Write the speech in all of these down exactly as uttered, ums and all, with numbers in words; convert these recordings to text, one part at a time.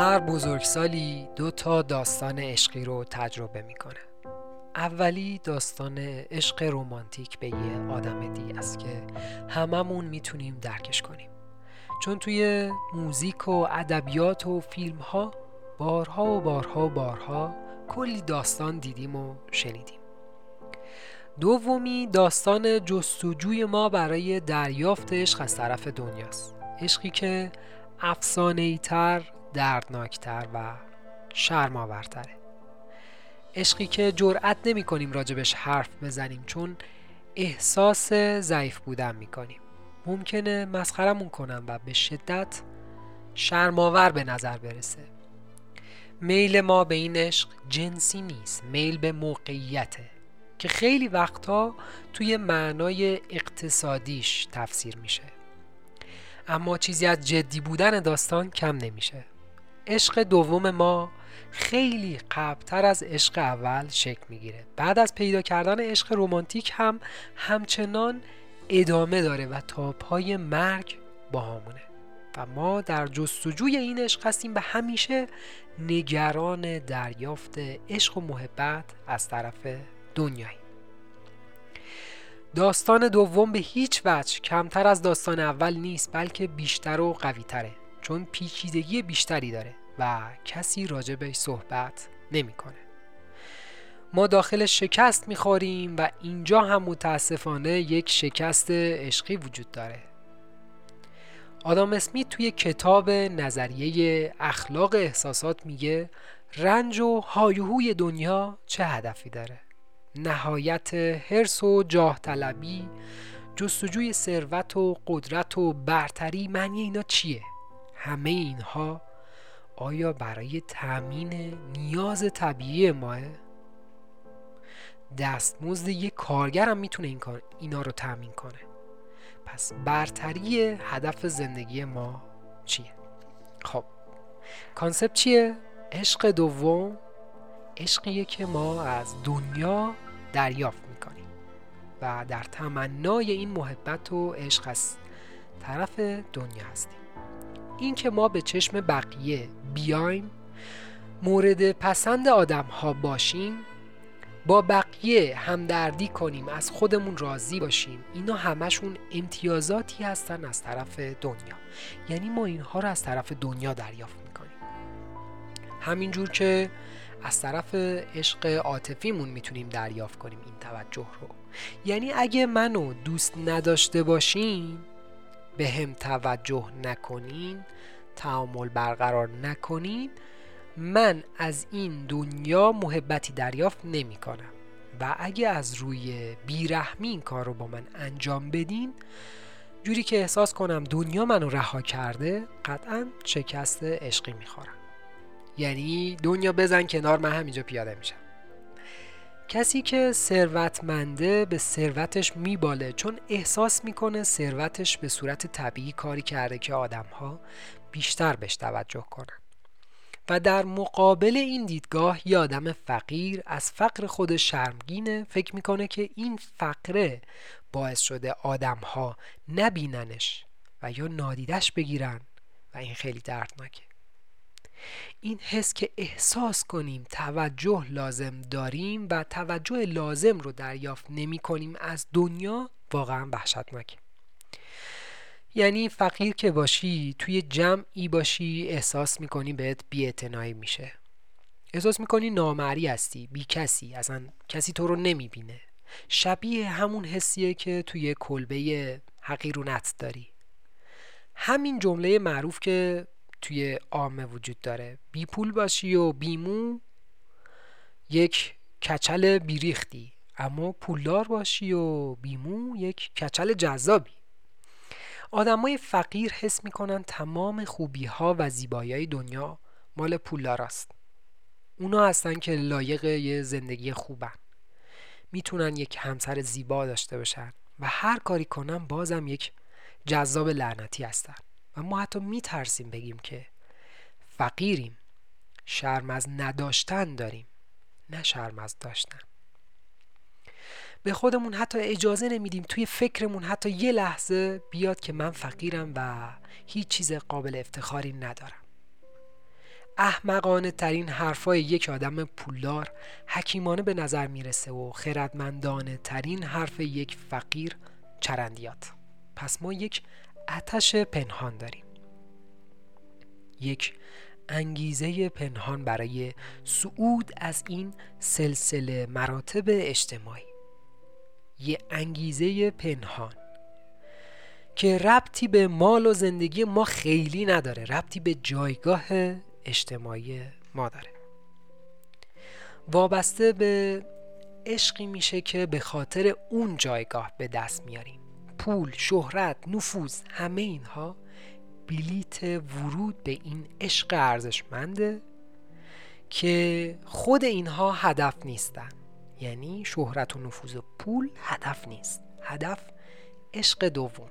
هر بزرگسالی دو تا داستان عشقی رو تجربه میکنه. اولی داستان عشق رمانتیک به یه آدم دی است که هممون میتونیم درکش کنیم، چون توی موزیک و ادبیات و فیلم ها بارها و بارها و بارها کلی داستان دیدیم و شنیدیم. دومی داستان جستجوی ما برای دریافت عشق از طرف دنیاست، عشقی که افسانه‌ای تر، دردناکتر و شرم‌آورتره، عشقی که جرأت نمی‌کنیم راجبش حرف بزنیم چون احساس ضعیف بودن می‌کنیم، ممکنه مسخرمون کنن و به شدت شرم‌آور به نظر برسه. میل ما به این عشق جنسی نیست، میل به موقعیته که خیلی وقتا توی معنای اقتصادیش تفسیر میشه، اما چیزی از جدی بودن داستان کم نمیشه. عشق دوم ما خیلی قبلتر از عشق اول شکل میگیره، بعد از پیدا کردن عشق رمانتیک هم همچنان ادامه داره و تا پای مرگ با همونه و ما در جستجوی این عشق هستیم و همیشه نگران دریافت عشق و محبت از طرف دنیایی. داستان دوم به هیچ وجه کمتر از داستان اول نیست، بلکه بیشتر و قوی تره، چون پیچیدگی بیشتری داره و کسی راجبش صحبت نمی کنه. ما داخل شکست می خوریم و اینجا هم متاسفانه یک شکست عشقی وجود داره. آدام اسمیت توی کتاب نظریه اخلاق احساسات میگه رنج و هایهوی دنیا چه هدفی داره؟ نهایت حرص و جاه طلبی، جستجوی ثروت و قدرت و برتری، معنی اینا چیه؟ همه اینها آیا برای تامین نیاز طبیعی ماه؟ دستمزد یک کارگر هم میتونه این کار اینا رو تامین کنه. پس برتری هدف زندگی ما چیه؟ خب کانسپت چیه؟ عشق دوم عشقیه که ما از دنیا دریافت میکنیم و در تمنای این محبت و عشق از طرف دنیا هستیم. این که ما به چشم بقیه بیایم، مورد پسند آدم ها باشیم، با بقیه همدردی کنیم، از خودمون راضی باشیم، اینا همشون امتیازاتی هستن از طرف دنیا، یعنی ما اینها رو از طرف دنیا دریافت میکنیم. همینجور که از طرف عشق عاطفیمون میتونیم دریافت کنیم این توجه رو، یعنی اگه منو دوست نداشته باشین، به هم توجه نکنین، تعامل برقرار نکنین، من از این دنیا محبتی دریافت نمی کنم و اگه از روی بیرحمی این کار رو با من انجام بدین، جوری که احساس کنم دنیا منو رها کرده، قطعا شکست عشقی میخورم. یعنی دنیا بزن کنار، من همینجا پیاده میشم. کسی که ثروتمنده به ثروتش میباله، چون احساس میکنه ثروتش به صورت طبیعی کاری کرده که آدمها بیشتر بهش توجه کنن و در مقابل این دیدگاه یه آدم فقیر از فقر خود شرمگینه، فکر میکنه که این فقره باعث شده آدمها نبیننش و یا نادیدش بگیرن و این خیلی دردناکه. این حس که احساس کنیم توجه لازم داریم و توجه لازم رو دریافت نمی کنیم از دنیا واقعا وحشتناکه. یعنی فقیر که باشی، توی جمعی باشی، احساس می کنی بهت بی‌اعتنایی میشه، احساس می کنی نامرئی هستی، بی کسی، اصلا کسی تو رو نمی بینه. شبیه همون حسیه که توی کلبه حقیرونت داری. همین جمله معروف که توی عامه وجود داره، بی پول باشی و بیمو یک کچل بیریختی، اما پولدار باشی و بیمو یک کچل جذابی. آدمای فقیر حس میکنن تمام خوبی ها و زیبایی دنیا مال پولدار است، اونا هستن که لایق یه زندگی خوبن، میتونن یک همسر زیبا داشته باشن و هر کاری کنن بازم یک جذاب لعنتی هستن و ما حتی میترسیم بگیم که فقیریم، شرم از نداشتن داریم، نه شرم از داشتن. به خودمون حتی اجازه نمیدیم توی فکرمون حتی یه لحظه بیاد که من فقیرم و هیچ چیز قابل افتخاری ندارم. احمقانه ترین حرفای یک آدم پولدار حکیمانه به نظر میرسه و خردمندانه ترین حرف یک فقیر چرندیات. پس ما یک آتش پنهان داریم، یک انگیزه پنهان برای صعود از این سلسله مراتب اجتماعی، یه انگیزه پنهان که ربطی به مال و زندگی ما خیلی نداره، ربطی به جایگاه اجتماعی ما داره. وابسته به عشقی میشه که به خاطر اون جایگاه به دست میاریم. پول، شهرت، نفوذ، همه اینها بلیت ورود به این عشق ارزشمنده که خود اینها هدف نیستن. یعنی شهرت و نفوذ و پول هدف نیست، هدف عشق دومه.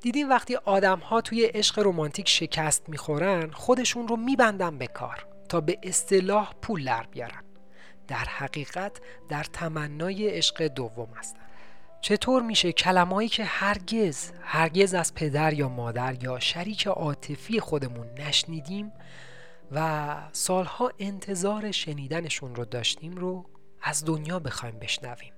دیدین وقتی آدم ها توی عشق رمانتیک شکست میخورن، خودشون رو میبندن به کار تا به اصطلاح پول در بیارن. در حقیقت در تمنای عشق دوم هستن. چطور میشه کلمه‌ای که هرگز هرگز از پدر یا مادر یا شریک عاطفی خودمون نشنیدیم و سالها انتظار شنیدنشون رو داشتیم رو از دنیا بخوایم بشنویم؟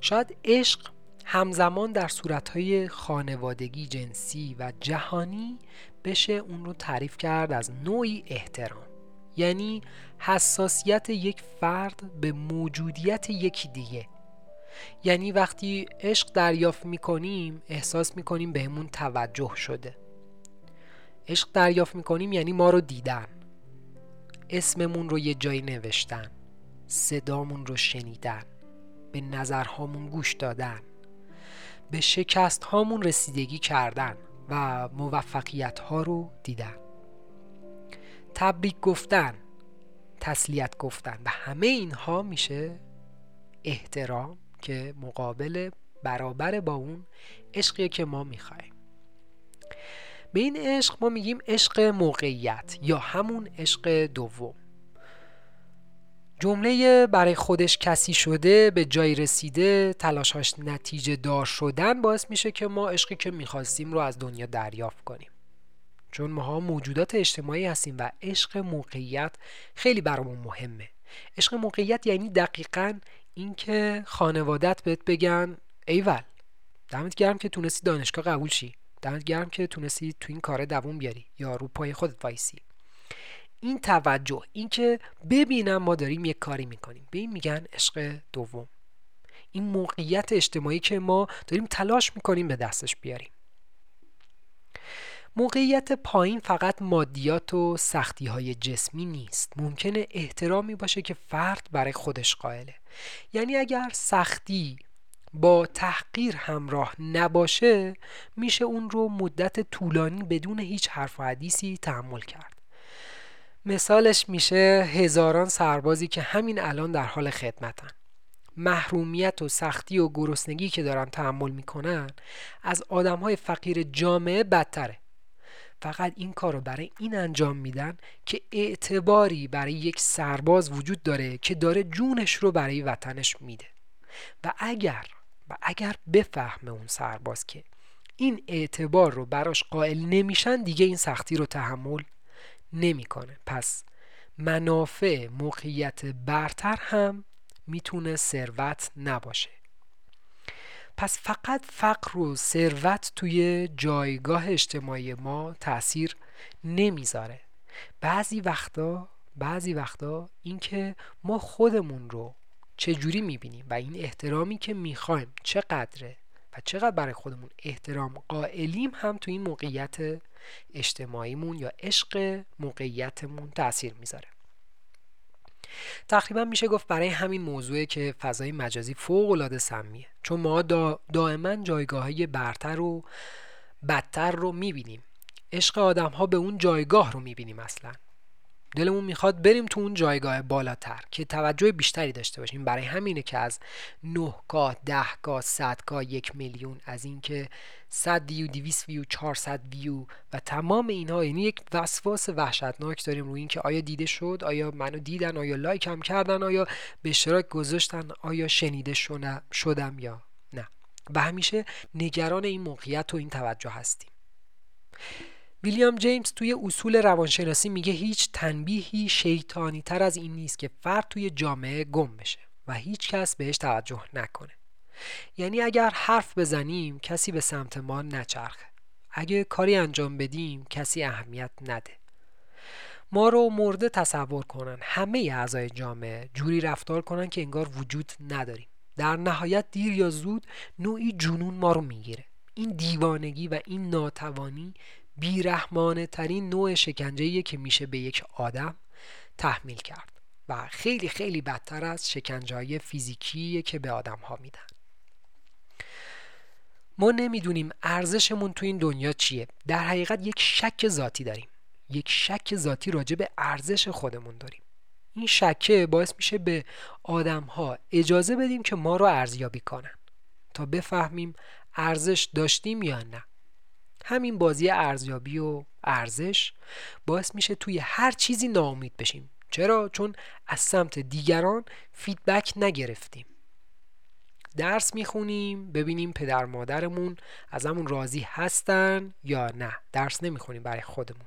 شاید عشق همزمان در صورتهای خانوادگی، جنسی و جهانی بشه اون رو تعریف کرد از نوعی احترام، یعنی حساسیت یک فرد به موجودیت یکی دیگه. یعنی وقتی عشق دریافت میکنیم احساس میکنیم بهمون توجه شده. عشق دریافت میکنیم یعنی ما رو دیدن، اسممون رو یه جایی نوشتن، صدامون رو شنیدن، به نظرهامون گوش دادن، به شکست هامون رسیدگی کردن و موفقیت ها رو دیدن، تبریک گفتن، تسلیت گفتن. و همه اینها میشه احترام که مقابل برابر با اون عشقی که ما میخوایم. به این عشق ما میگیم عشق موقعیت یا همون عشق دوم. جمله برای خودش کسی شده، به جای رسیده، تلاشاش نتیجه دار شدن باعث میشه که ما عشقی که میخواستیم رو از دنیا دریافت کنیم. چون ماها موجودات اجتماعی هستیم و عشق موقعیت خیلی برامون مهمه. عشق موقعیت یعنی دقیقاً این که خانوادت بهت بگن ایول، دمت گرم که تونستی دانشگاه قبول شی، دمت گرم که تونستی تو این کار دووم بیاری یا رو پای خودت وایسی. این توجه، این که ببینم ما داریم یک کاری میکنیم، به این میگن عشق دوم. این موقعیت اجتماعی که ما داریم تلاش میکنیم به دستش بیاریم. موقعیت پایین فقط مادیات و سختی های جسمی نیست، ممکنه احترامی باشه که فرد برای خودش قائله. یعنی اگر سختی با تحقیر همراه نباشه میشه اون رو مدت طولانی بدون هیچ حرف و حدیثی تحمل کرد. مثالش میشه هزاران سربازی که همین الان در حال خدمتن. محرومیت و سختی و گرسنگی که دارن تحمل میکنن از آدمهای فقیر جامعه بدتره. فقط این کار رو برای این انجام میدن که اعتباری برای یک سرباز وجود داره که داره جونش رو برای وطنش میده. و اگر و اگر بفهمه اون سرباز که این اعتبار رو براش قائل نمیشن، دیگه این سختی رو تحمل نمیکنه. پس منافع موقعیت برتر هم میتونه ثروت نباشه. پس فقط فقر و ثروت توی جایگاه اجتماعی ما تأثیر نمیذاره. بعضی وقتا بعضی وقتا اینکه ما خودمون رو چجوری میبینیم و این احترامی که میخوایم چقدره و چقدر برای خودمون احترام قائلیم هم توی این موقعیت اجتماعیمون یا عشق موقعیتمون تأثیر میذاره. تقریبا میشه گفت برای همین موضوعه که فضای مجازی فوق‌العاده سمیه، چون ما دا دائما جایگاه‌های برتر و بدتر رو میبینیم. عشق آدم‌ها به اون جایگاه رو میبینیم، اصلا دلمون میخواد بریم تو اون جایگاه بالاتر که توجه بیشتری داشته باشیم. برای همینه که از نهگاه، دهگاه، صدگاه، یک میلیون، از این که صد ویو، دویست ویو، چهارصد ویو و تمام اینها، یعنی یک وسواس وحشتناک داریم روی این که آیا دیده شد، آیا منو دیدن، آیا لایک هم کردن، آیا به اشتراک گذاشتن، آیا شنیده شدم یا نه. و همیشه نگران این موقعیت و این توجه هستیم. ویلیام جیمز توی اصول روانشناسی میگه هیچ تنبیهی شیطانی تر از این نیست که فرد توی جامعه گم بشه و هیچ کس بهش توجه نکنه. یعنی اگر حرف بزنیم کسی به سمت ما نچرخه، اگه کاری انجام بدیم کسی اهمیت نده، ما رو مرده تصور کنن، همه اعضای جامعه جوری رفتار کنن که انگار وجود نداریم. در نهایت دیر یا زود نوعی جنون ما رو میگیره. این دیوانگی و این ناتوانی بیرحمانه ترین نوع شکنجه‌ایه که میشه به یک آدم تحمیل کرد و خیلی خیلی بدتر از شکنجه‌های فیزیکیه که به آدم‌ها میدن. ما نمیدونیم ارزشمون تو این دنیا چیه. در حقیقت یک شک ذاتی داریم. یک شک ذاتی راجع به ارزش خودمون داریم. این شکه باعث میشه به آدم‌ها اجازه بدیم که ما رو ارزیابی کنن تا بفهمیم ارزش داشتیم یا نه. همین بازی ارزیابی و ارزش باعث میشه توی هر چیزی ناامید بشیم. چرا؟ چون از سمت دیگران فیدبک نگرفتیم. درس میخونیم ببینیم پدر مادرمون از همون راضی هستن یا نه. درس نمیخونیم برای خودمون،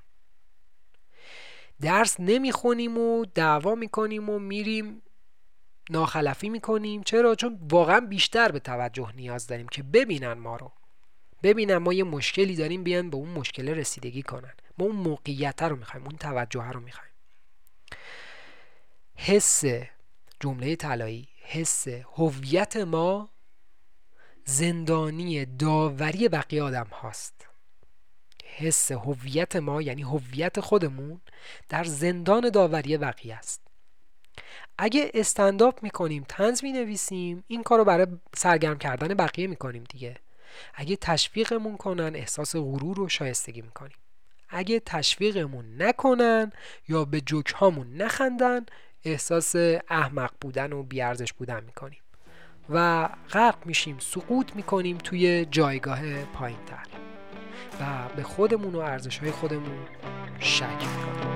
درس نمیخونیم و دعوا میکنیم و میریم ناخلفی میکنیم. چرا؟ چون واقعا بیشتر به توجه نیاز داریم که ببینن ما رو، ببینن ما یه مشکلی داریم، بیان به اون مشکل رسیدگی کنن. ما اون موقعیت رو میخوایم، اون توجه رو میخوایم. حس، جمله طلایی، حس هویت ما زندانی داوری بقیه آدم هاست. حس هویت ما یعنی هویت خودمون در زندان داوری بقیه است. اگه استنداپ میکنیم، طنز مینویسیم، این کارو برای سرگرم کردن بقیه میکنیم دیگه. اگه تشویقمون کنن احساس غرور و شایستگی میکنیم. اگه تشویقمون نکنن یا به جوک هامون نخندن احساس احمق بودن و بیارزش بودن میکنیم و غرق میشیم، سقوط میکنیم توی جایگاه پایین تر و به خودمون و ارزش‌های خودمون شک میکنیم.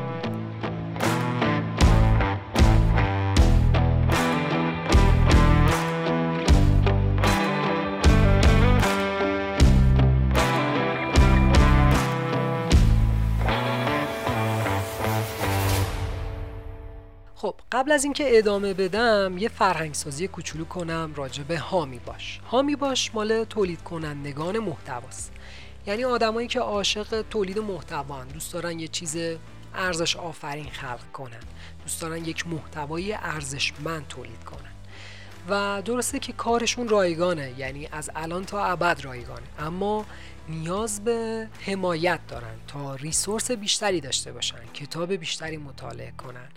خب قبل از اینکه ادامه بدم یه فرهنگسازی کوچولو کنم راجع به حامی باش. حامی باش مال تولید کنندگان محتواست. یعنی آدمایی که عاشق تولید محتوان، دوست دارن یه چیز ارزش آفرین خلق کنن، دوست دارن یک محتوای ارزشمند تولید کنن و درسته که کارشون رایگانه، یعنی از الان تا ابد رایگانه، اما نیاز به حمایت دارن تا ریسورس بیشتری داشته باشن، کتاب بیشتری مطالعه کنن،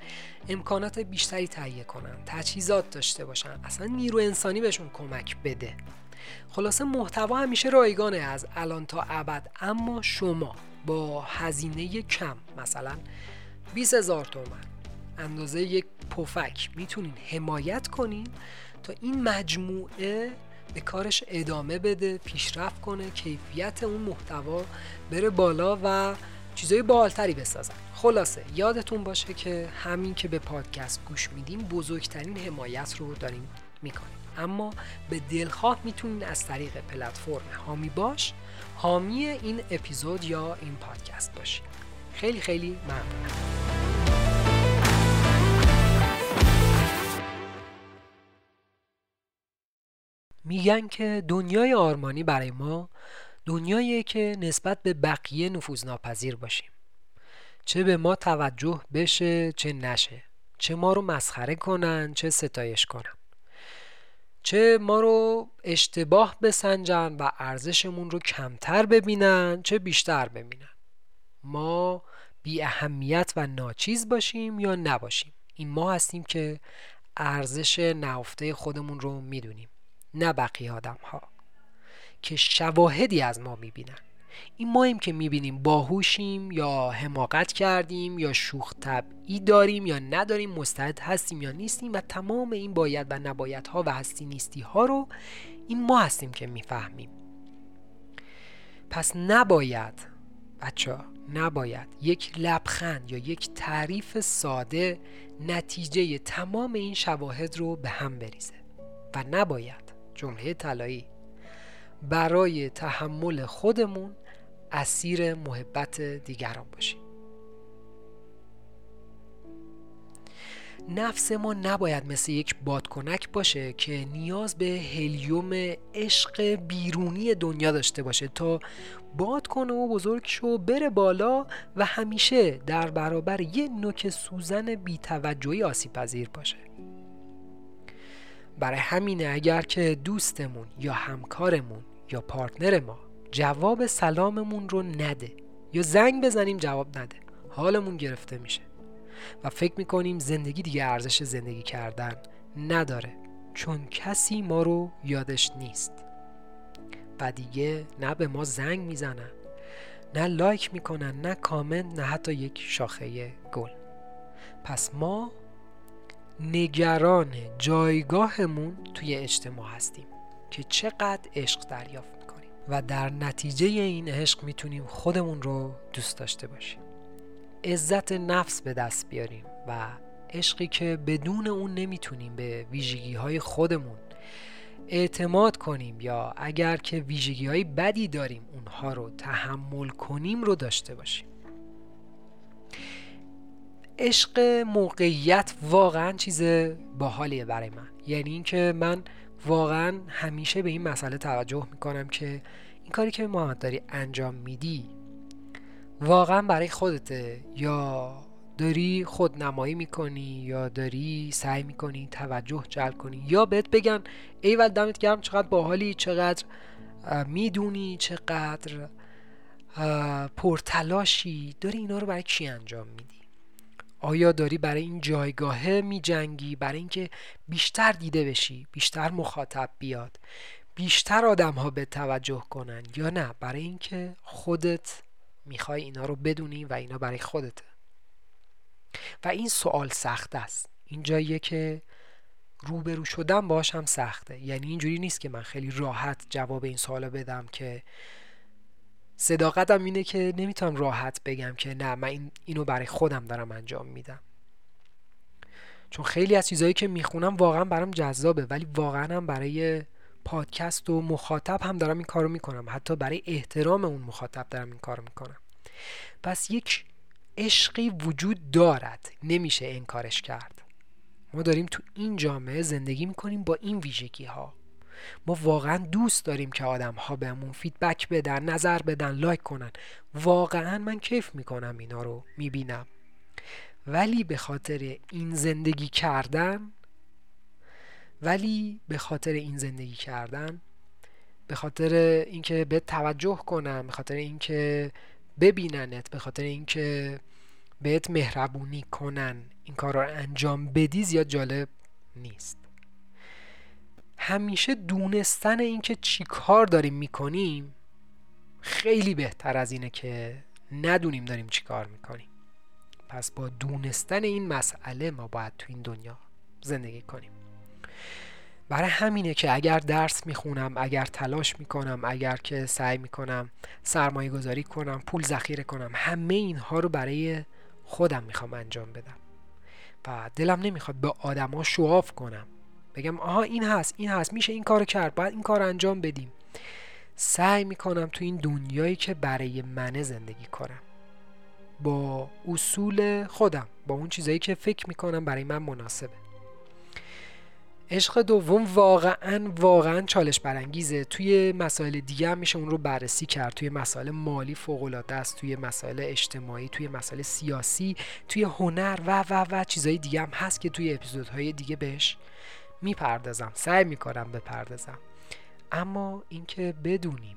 امکانات بیشتری تهیه کنن، تجهیزات داشته باشن، اصلا نیرو انسانی بهشون کمک بده. خلاصه محتوا همیشه رایگانه از الان تا ابد، اما شما با هزینه کم، مثلا بیست هزار تومان اندازه یک پفک، میتونین حمایت کنین تا این مجموعه به کارش ادامه بده، پیشرفت کنه، کیفیت اون محتوا بره بالا و چیزای بالاتری بسازن. خلاصه یادتون باشه که همین که به پادکست گوش میدیم بزرگترین حمایت رو داریم میکنیم، اما به دلخواه میتونین از طریق پلتفرم حامی باش حامی این اپیزود یا این پادکست باشین. خیلی خیلی ممنونم. میگن که دنیای آرمانی برای ما دنیاییه که نسبت به بقیه نفوذناپذیر باشیم. چه به ما توجه بشه چه نشه، چه ما رو مسخره کنن چه ستایش کنن، چه ما رو اشتباه بسنجن و ارزشمون رو کمتر ببینن چه بیشتر ببینن، ما بی اهمیت و ناچیز باشیم یا نباشیم. این ما هستیم که ارزش نهفته خودمون رو میدونیم، نه بقیه آدم ها که شواهدی از ما میبینن. این مایم که میبینیم باهوشیم یا حماقت کردیم یا شوخ طبعی داریم یا نداریم، مستعد هستیم یا نیستیم و تمام این باید و نباید ها و هستی نیستی ها رو این ما هستیم که میفهمیم. پس نباید بچه ها، نباید یک لبخند یا یک تعریف ساده نتیجه تمام این شواهد رو به هم بریزه و نباید، جمله طلایی، برای تحمل خودمون اسیر محبت دیگران باشیم. نفس ما نباید مثل یک بادکنک باشه که نیاز به هلیوم عشق بیرونی دنیا داشته باشه تا بادکنه و بزرگ شو بره بالا و همیشه در برابر یه نوک سوزن بی‌توجهی آسیب پذیر باشه. برای همینه اگر که دوستمون یا همکارمون یا پارتنر ما جواب سلاممون رو نده یا زنگ بزنیم جواب نده، حالمون گرفته میشه و فکر میکنیم زندگی دیگه ارزش زندگی کردن نداره چون کسی ما رو یادش نیست و دیگه نه به ما زنگ میزنن، نه لایک میکنن، نه کامنت، نه حتی یک شاخه گل. پس ما نگران جایگاهمون توی اجتماع هستیم که چقدر عشق دریافت میکنیم و در نتیجه این عشق میتونیم خودمون رو دوست داشته باشیم، عزت نفس به دست بیاریم و عشقی که بدون اون نمیتونیم به ویژگی‌های خودمون اعتماد کنیم یا اگر که ویژگی‌های بدی داریم اونها رو تحمل کنیم رو داشته باشیم. عشق موقعیت واقعا چیز باحالیه برای من، یعنی اینکه من واقعا همیشه به این مسئله توجه میکنم که این کاری که ما داری انجام میدی واقعا برای خودته یا داری خودنمایی میکنی یا داری سعی میکنی توجه جلب کنی یا بهت بگن ایول دمت گرم چقدر باحالی، چقدر میدونی، چقدر پرتلاشی. داری اینا رو برای کی انجام میدی؟ آیا داری برای این جایگاهه میجنگی، برای اینکه بیشتر دیده بشی، بیشتر مخاطب بیاد، بیشتر آدم ها به توجه کنن، یا نه برای اینکه خودت میخوای اینا رو بدونی و اینا برای خودته؟ و این سوال سخت است. این جاییه که روبرو شدن باهاش هم سخته، یعنی اینجوری نیست که من خیلی راحت جواب این سوالا بدم که صداقتم اینه که نمیتونم راحت بگم که نه من این اینو برای خودم دارم انجام میدم، چون خیلی از چیزایی که میخونم واقعا برام جذابه ولی واقعا هم برای پادکست و مخاطب هم دارم این کارو میکنم، حتی برای احترام اون مخاطب دارم این کارو میکنم. پس یک عشقی وجود دارد، نمیشه انکارش کرد. ما داریم تو این جامعه زندگی میکنیم با این ویژگی ها. ما واقعا دوست داریم که آدم ها بهمون فیدبک بدن، نظر بدن، لایک کنن. واقعا من کیف میکنم اینا رو میبینم، ولی به خاطر این زندگی کردن ولی به خاطر این زندگی کردن به خاطر اینکه به توجه کنن، به خاطر اینکه ببیننت، به خاطر اینکه بهت مهربونی کنن، این کار رو انجام بدی زیاد جالب نیست. همیشه دونستن اینکه چی کار داریم میکنیم خیلی بهتر از اینه که ندونیم داریم چی کار میکنیم. پس با دونستن این مسئله ما باید تو این دنیا زندگی کنیم. برای همینه که اگر درس میخونم، اگر تلاش میکنم، اگر که سعی میکنم سرمایه گذاری کنم، پول ذخیره کنم، همه اینها رو برای خودم میخوام انجام بدم و دلم نمیخواد به آدم ها شواف کنم، بگم آها این هست، این هست، میشه این کار کرد، باید این کار انجام بدیم. سعی میکنم تو این دنیایی که برای منه زندگی کنم، با اصول خودم، با اون چیزایی که فکر میکنم برای من مناسبه. عشق دوم واقعاً واقعاً چالش برانگیزه. توی مسائل دیگه هم میشه اون رو بررسی کرد، توی مسائل مالی فوق‌العاده است، توی مسائل اجتماعی، توی مسائل سیاسی، توی هنر و و و چیزای دیگه هم هست که توی اپیزودهای دیگه بهش میپردازم، سعی میکنم بپردازم. اما اینکه بدونیم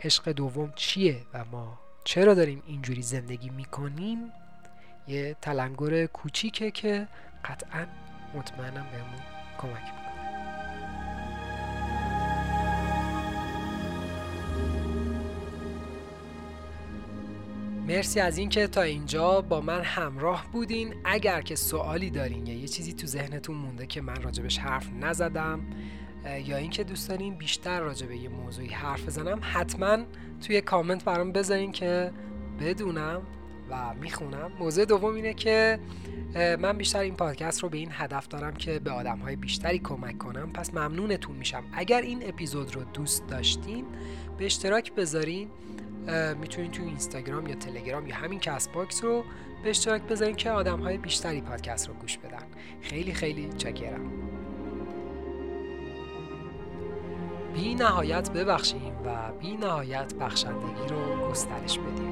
عشق دوم چیه و ما چرا داریم اینجوری زندگی میکنیم یه تلنگر کوچیکه که قطعاً مطمئنم بهمون کمک میکنه. مرسی از این که تا اینجا با من همراه بودین. اگر که سوالی دارین یا یه چیزی تو ذهنتون مونده که من راجبش حرف نزدم یا اینکه دوست دارین بیشتر راجب یه موضوعی حرف بزنم، حتما توی کامنت برام بذارین که بدونم و میخونم. موضوع دوم اینه که من بیشتر این پادکست رو به این هدف دارم که به آدم‌های بیشتری کمک کنم. پس ممنونتون میشم اگر این اپیزود رو دوست داشتین به اشتراک بذارین میتونید تو اینستاگرام یا تلگرام یا همین کست باکس رو به اشتراک بذارین که آدم‌های بیشتری پادکست رو گوش بدن. خیلی خیلی چکرم. بی نهایت ببخشیم و بی نهایت بخشندگی رو گسترش بدیم.